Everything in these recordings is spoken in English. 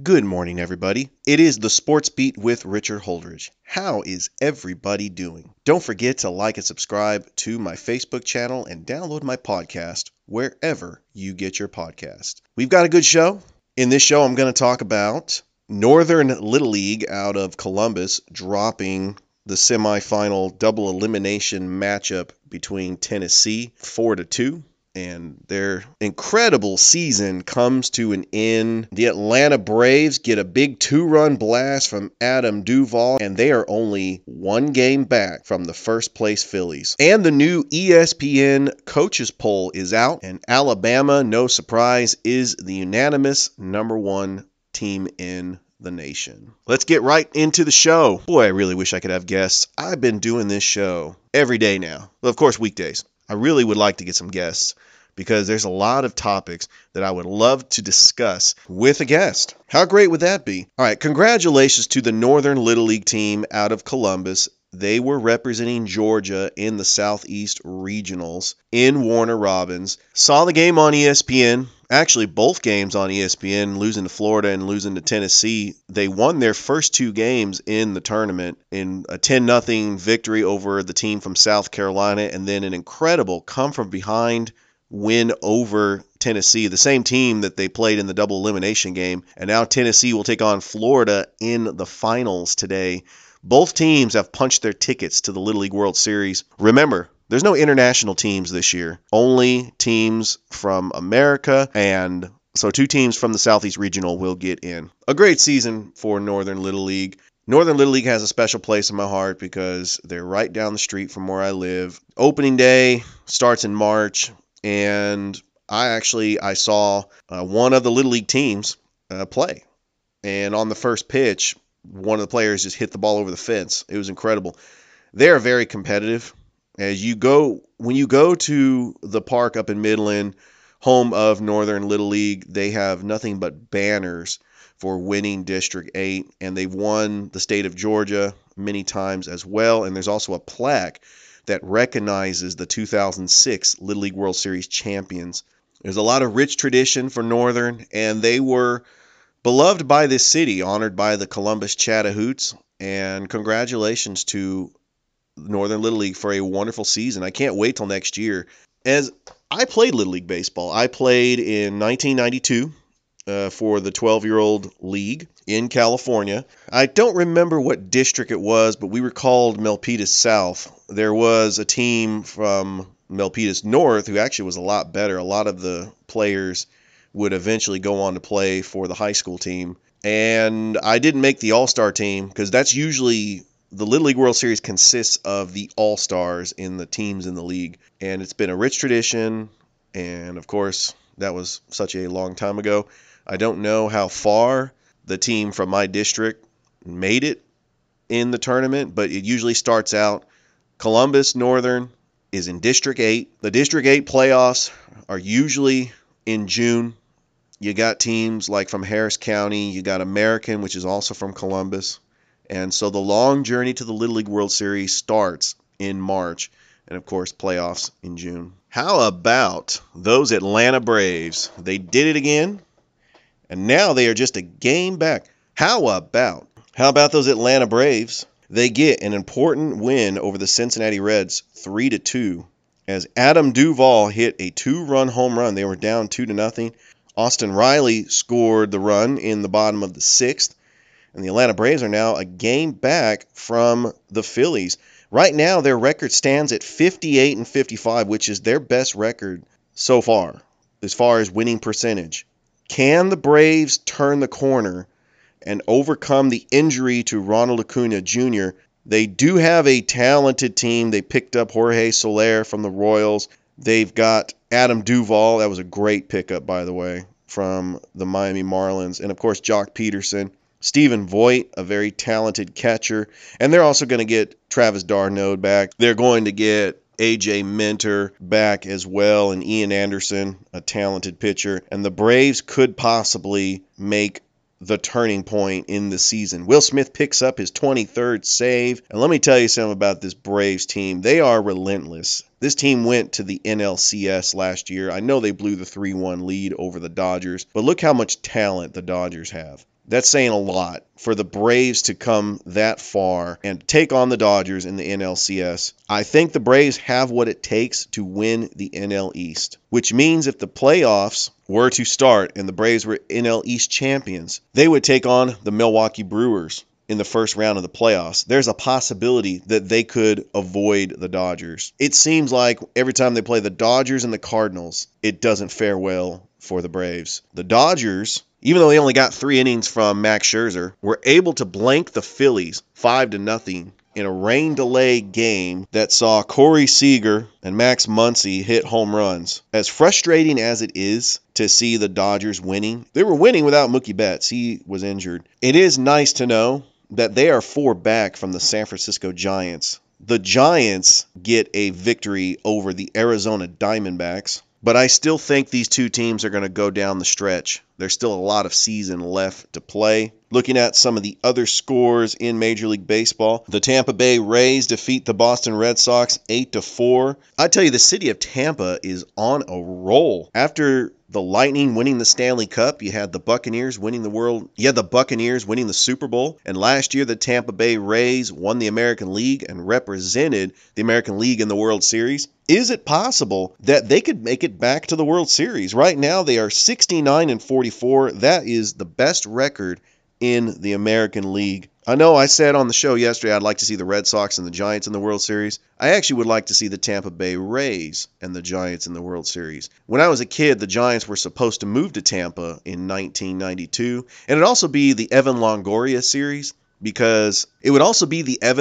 Good morning, everybody. It is The Sports Beat with Richard Holdridge. How is everybody doing? Don't forget to like and subscribe to my Facebook channel and download my podcast wherever you get your podcast. We've got a good show. In this show, I'm going to talk about Northern Little League out of Columbus dropping the semifinal double elimination matchup between Tennessee 4-2. And their incredible season comes to an end. The Atlanta Braves get a big two-run blast from Adam Duvall, and they are only one game back from the first-place Phillies. And the new ESPN coaches poll is out, and Alabama, no surprise, is the unanimous number one team in the nation. Let's get right into the show. Boy, I really wish I could have guests. I've been doing this show every day now. Well, of course, weekdays. I really would like to get some guests because there's a lot of topics that I would love to discuss with a guest. How great would that be? All right, congratulations to the Northern Little League team out of Columbus. They were representing Georgia in the Southeast Regionals in Warner Robins. Saw the game on ESPN. Actually, both games on ESPN, losing to Florida and losing to Tennessee. They won their first two games in the tournament in a 10-0 victory over the team from South Carolina, and then an incredible come-from-behind win over Tennessee, the same team that they played in the double elimination game. And now Tennessee will take on Florida in the finals today. Both teams have punched their tickets to the Little League World Series. Remember, there's no international teams this year, only teams from America, and so two teams from the Southeast Regional will get in. A great season for Northern Little League. Northern Little League has a special place in my heart because they're right down the street from where I live. Opening day starts in March, and I saw one of the Little League teams play, and on the first pitch, one of the players just hit the ball over the fence. It was incredible. They're very competitive. When you go to the park up in Midland, home of Northern Little League, they have nothing but banners for winning District 8, and they've won the state of Georgia many times as well. And there's also a plaque that recognizes the 2006 Little League World Series champions. There's a lot of rich tradition for Northern, and they were beloved by this city, honored by the Columbus Chattahoots, and congratulations to Northern Little League for a wonderful season. I can't wait till next year. As I played Little League baseball, I played in 1992 for the 12-year-old league in California. I don't remember what district it was, but we were called Milpitas South. There was a team from Milpitas North who actually was a lot better. A lot of the players would eventually go on to play for the high school team. And I didn't make the All-Star team because that's usually... The Little League World Series consists of the All-Stars in the teams in the league, and it's been a rich tradition, and of course, that was such a long time ago. I don't know how far the team from my district made it in the tournament, but it usually starts out Columbus Northern is in District 8. The District 8 playoffs are usually in June. You got teams like from Harris County, you got American, which is also from Columbus. And so the long journey to the Little League World Series starts in March and, of course, playoffs in June. How about those Atlanta Braves? They did it again, and now they are just a game back. How about those Atlanta Braves? They get an important win over the Cincinnati Reds 3-2 as Adam Duvall hit a two-run home run. They were down 2-0. Austin Riley scored the run in the bottom of the sixth. And the Atlanta Braves are now a game back from the Phillies. Right now, their record stands at 58-55, which is their best record so far as winning percentage. Can the Braves turn the corner and overcome the injury to Ronald Acuna Jr.? They do have a talented team. They picked up Jorge Soler from the Royals. They've got Adam Duvall. That was a great pickup, by the way. from the Miami Marlins. And, of course, Jock Peterson. Stephen Voit, a very talented catcher. And they're also going to get Travis Darnode back. They're going to get A.J. Minter back as well, and Ian Anderson, a talented pitcher. And the Braves could possibly make the turning point in the season. Will Smith picks up his 23rd save. And let me tell you something about this Braves team. They are relentless. This team went to the NLCS last year. I know they blew the 3-1 lead over the Dodgers, but look how much talent the Dodgers have. That's saying a lot for the Braves to come that far and take on the Dodgers in the NLCS. I think the Braves have what it takes to win the NL East, which means if the playoffs were to start and the Braves were NL East champions, they would take on the Milwaukee Brewers in the first round of the playoffs. There's a possibility that they could avoid the Dodgers. It seems like every time they play the Dodgers and the Cardinals, it doesn't fare well for the Braves. The Dodgers, even though they only got 3 innings from Max Scherzer, were able to blank the Phillies 5-0 in a rain delay game that saw Corey Seager and Max Muncy hit home runs. As frustrating as it is to see the Dodgers winning, they were winning without Mookie Betts. He was injured. It is nice to know that they are 4 back from the San Francisco Giants. The Giants get a victory over the Arizona Diamondbacks. But I still think these two teams are going to go down the stretch. There's still a lot of season left to play. Looking at some of the other scores in Major League Baseball, the Tampa Bay Rays defeat the Boston Red Sox 8-4. I tell you, the city of Tampa is on a roll. After the Lightning winning the Stanley Cup, you had the Buccaneers winning the Super Bowl. And last year, the Tampa Bay Rays won the American League and represented the American League in the World Series. Is it possible that they could make it back to the World Series? Right now, they are 69-44. That is the best record in the American League. I know I said on the show yesterday I'd like to see the Red Sox and the Giants in the World Series. I actually would like to see the Tampa Bay Rays and the Giants in the World Series. When I was a kid, the Giants were supposed to move to Tampa in 1992, and it'd also be the Evan Longoria series. Because Evan Longoria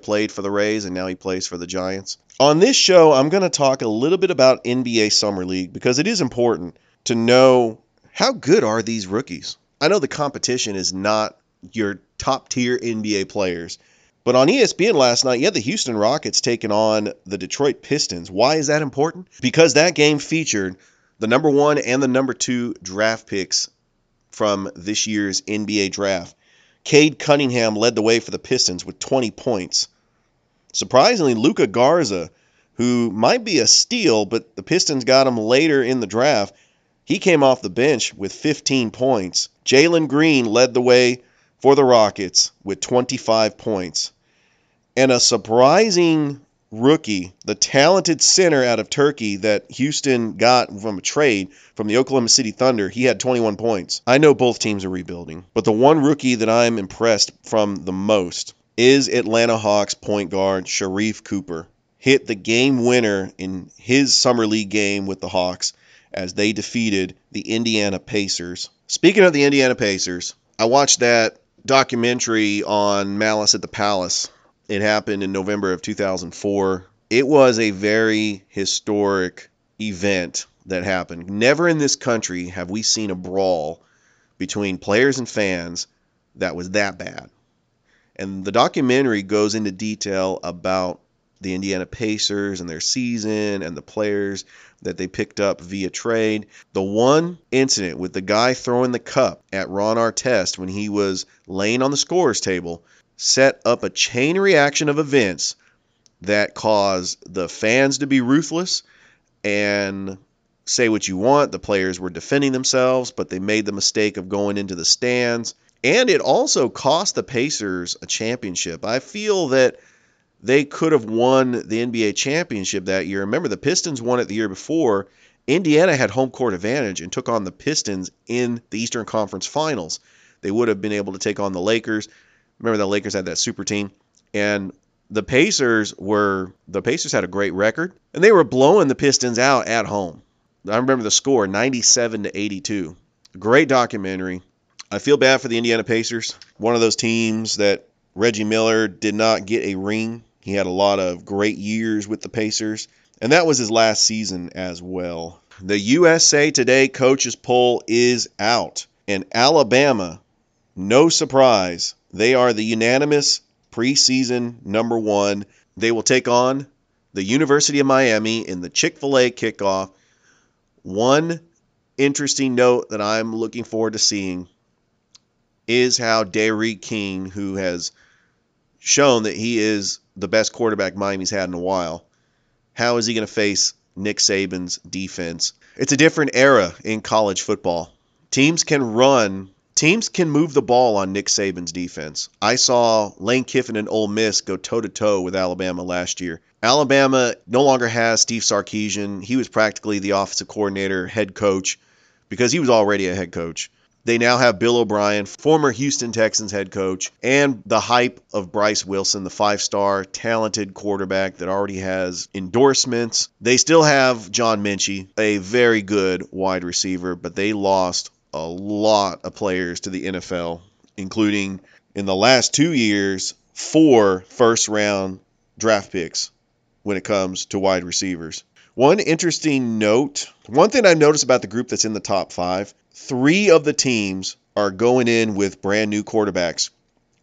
played for the Rays and now he plays for the Giants. On this show, I'm going to talk a little bit about NBA Summer League because it is important to know how good are these rookies. I know the competition is not your top-tier NBA players, but on ESPN last night, you had the Houston Rockets taking on the Detroit Pistons. Why is that important? Because that game featured the number 1 and the number 2 draft picks from this year's NBA draft. Cade Cunningham led the way for the Pistons with 20 points. Surprisingly, Luka Garza, who might be a steal, but the Pistons got him later in the draft, he came off the bench with 15 points. Jalen Green led the way for the Rockets with 25 points. And a surprising rookie, the talented center out of Turkey that Houston got from a trade from the Oklahoma City Thunder, he had 21 points. I know both teams are rebuilding, but the one rookie that I'm impressed from the most is Atlanta Hawks point guard Sharif Cooper. Hit the game winner in his summer league game with the Hawks as they defeated the Indiana Pacers. Speaking of the Indiana Pacers, I watched that documentary on Malice at the Palace. It happened in November of 2004. It was a very historic event that happened. Never in this country have we seen a brawl between players and fans that was that bad. And the documentary goes into detail about the Indiana Pacers and their season and the players that they picked up via trade. The one incident with the guy throwing the cup at Ron Artest when he was laying on the scorer's table set up a chain reaction of events that caused the fans to be ruthless and say what you want. The players were defending themselves, but they made the mistake of going into the stands. And it also cost the Pacers a championship. I feel that they could have won the NBA championship that year. Remember, the Pistons won it the year before. Indiana had home court advantage and took on the Pistons in the Eastern Conference Finals. They would have been able to take on the Lakers. Remember, the Lakers had that super team. And the Pacers had a great record. And they were blowing the Pistons out at home. I remember the score, 97-82. Great documentary. I feel bad for the Indiana Pacers. One of those teams that Reggie Miller did not get a ring. He had a lot of great years with the Pacers. And that was his last season as well. The USA Today coaches poll is out. And Alabama, no surprise, they are the unanimous preseason number one. They will take on the University of Miami in the Chick-fil-A kickoff. One interesting note that I'm looking forward to seeing is how Derek King, who has shown that he is the best quarterback Miami's had in a while, how is he going to face Nick Saban's defense? It's a different era in college football. Teams can run. Teams can move the ball on Nick Saban's defense. I saw Lane Kiffin and Ole Miss go toe-to-toe with Alabama last year. Alabama no longer has Steve Sarkisian. He was practically the offensive coordinator, head coach, because he was already a head coach. They now have Bill O'Brien, former Houston Texans head coach, and the hype of Bryce Wilson, the five-star talented quarterback that already has endorsements. They still have John Minchie, a very good wide receiver, but they lost a lot of players to the NFL, including in the last 2 years, 4 first-round draft picks when it comes to wide receivers. One interesting note, one thing I noticed about the group that's in the top 5, 3 of the teams are going in with brand new quarterbacks.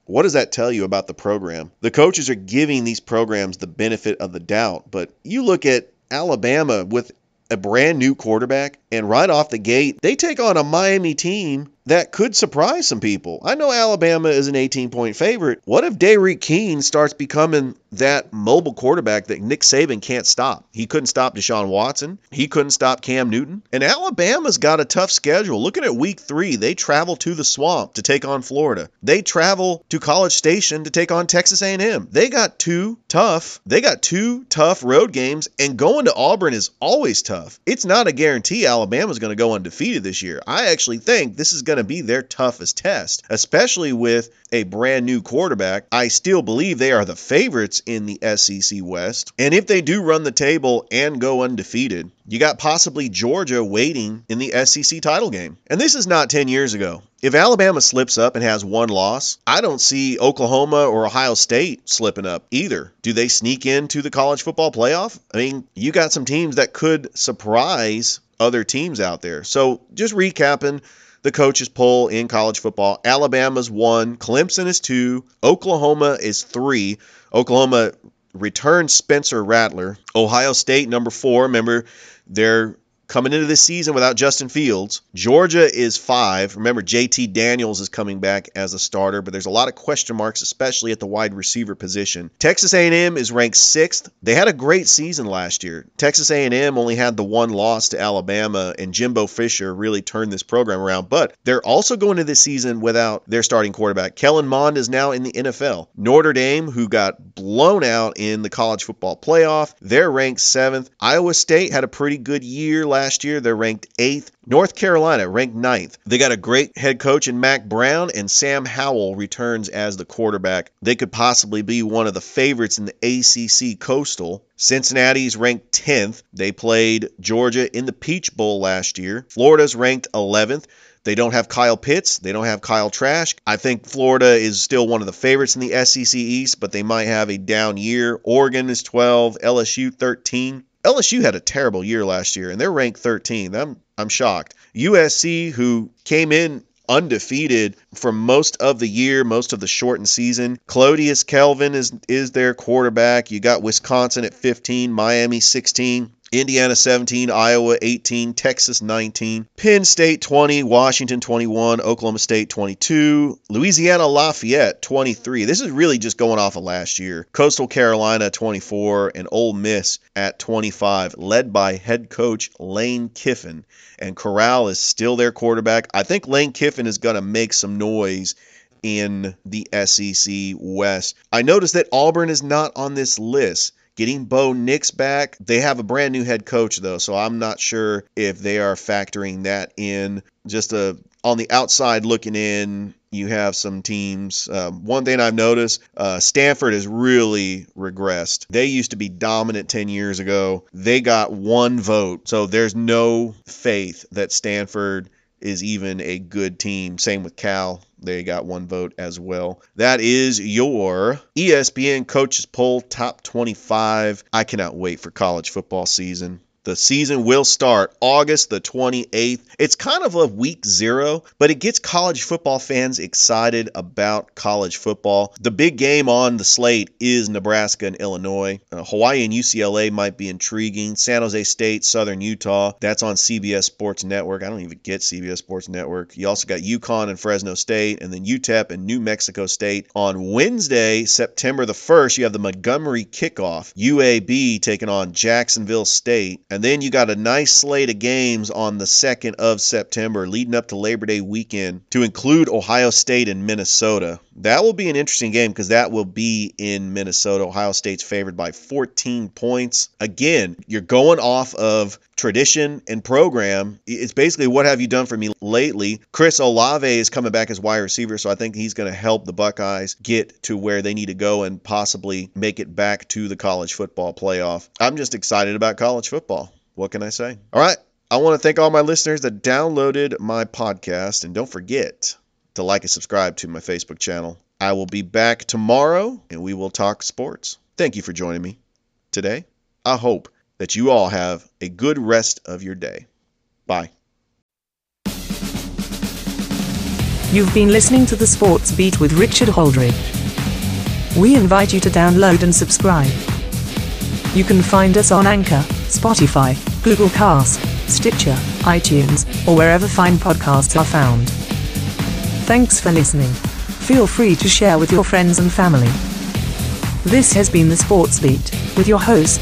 What does that tell you about the program? The coaches are giving these programs the benefit of the doubt, but you look at Alabama with a brand new quarterback, and right off the gate, they take on a Miami team that could surprise some people. I know Alabama is an 18-point favorite. What if Derek King starts becoming that mobile quarterback that Nick Saban can't stop? He couldn't stop Deshaun Watson. He couldn't stop Cam Newton. And Alabama's got a tough schedule. Looking at week 3, they travel to the Swamp to take on Florida. They travel to College Station to take on Texas A&M. They got two tough road games, and going to Auburn is always tough. It's not a guarantee Alabama's going to go undefeated this year. I actually think this is going to be their toughest test, especially with a brand new quarterback. I still believe they are the favorites in the SEC West. And if they do run the table and go undefeated, you got possibly Georgia waiting in the SEC title game. And this is not 10 years ago. If Alabama slips up and has one loss, I don't see Oklahoma or Ohio State slipping up either. Do they sneak into the college football playoff? I mean, you got some teams that could surprise other teams out there. So just recapping, the coaches poll in college football. Alabama's 1, Clemson is 2, Oklahoma is 3. Oklahoma returns Spencer Rattler. Ohio State, number 4. Remember, they're coming into this season without Justin Fields. Georgia is 5. Remember, JT Daniels is coming back as a starter, but there's a lot of question marks, especially at the wide receiver position. Texas A&M is ranked 6th. They had a great season last year. Texas A&M only had the one loss to Alabama, and Jimbo Fisher really turned this program around, but they're also going into this season without their starting quarterback. Kellen Mond is now in the NFL. Notre Dame, who got blown out in the college football playoff, they're ranked 7th. Iowa State had a pretty good year last year. They're ranked 8th. North Carolina ranked 9th. They got a great head coach in Mack Brown, and Sam Howell returns as the quarterback. They could possibly be one of the favorites in the ACC Coastal. Cincinnati's ranked 10th. They played Georgia in the Peach Bowl last year. Florida's ranked 11th. They don't have Kyle Pitts. They don't have Kyle Trask. I think Florida is still one of the favorites in the SEC East, but they might have a down year. Oregon is 12, LSU 13. LSU had a terrible year last year, and they're ranked 13th. I'm shocked. USC, who came in undefeated for most of the year, most of the shortened season. Clodius Kelvin is their quarterback. You got Wisconsin at 15, Miami 16. Indiana 17, Iowa 18, Texas 19, Penn State 20, Washington 21, Oklahoma State 22, Louisiana Lafayette 23. This is really just going off of last year. Coastal Carolina 24 and Ole Miss at 25, led by head coach Lane Kiffin. And Corral is still their quarterback. I think Lane Kiffin is going to make some noise in the SEC West. I noticed that Auburn is not on this list. Getting Bo Nix back, they have a brand new head coach, though, so I'm not sure if they are factoring that in. On the outside looking in, you have some teams. One thing I've noticed, Stanford has really regressed. They used to be dominant 10 years ago. They got one vote, so there's no faith that Stanford is even a good team. Same with Cal. They got one vote as well. That is your ESPN Coaches Poll Top 25. I cannot wait for college football season. The season will start August the 28th. It's kind of a week zero, but it gets college football fans excited about college football. The big game on the slate is Nebraska and Illinois. Hawaii and UCLA might be intriguing. San Jose State, Southern Utah, that's on CBS Sports Network. I don't even get CBS Sports Network. You also got UConn and Fresno State, and then UTEP and New Mexico State. On Wednesday, September the 1st, you have the Montgomery kickoff. UAB taking on Jacksonville State. And then you got a nice slate of games on the 2nd of September leading up to Labor Day weekend to include Ohio State and Minnesota. That will be an interesting game because that will be in Minnesota. Ohio State's favored by 14 points. Again, you're going off of tradition and program. It's basically what have you done for me lately. Chris Olave is coming back as wide receiver, so I think he's going to help the Buckeyes get to where they need to go and possibly make it back to the college football playoff. I'm just excited about college football. What can I say? All right. I want to thank all my listeners that downloaded my podcast. And don't forget to like and subscribe to my Facebook channel. I will be back tomorrow and we will talk sports. Thank you for joining me today. I hope that you all have a good rest of your day. Bye. You've been listening to The Sports Beat with Richard Holdridge. We invite you to download and subscribe. You can find us on Anchor, Spotify, Google Cast, Stitcher, iTunes, or wherever fine podcasts are found. Thanks for listening. Feel free to share with your friends and family. This has been The Sports Beat, with your host,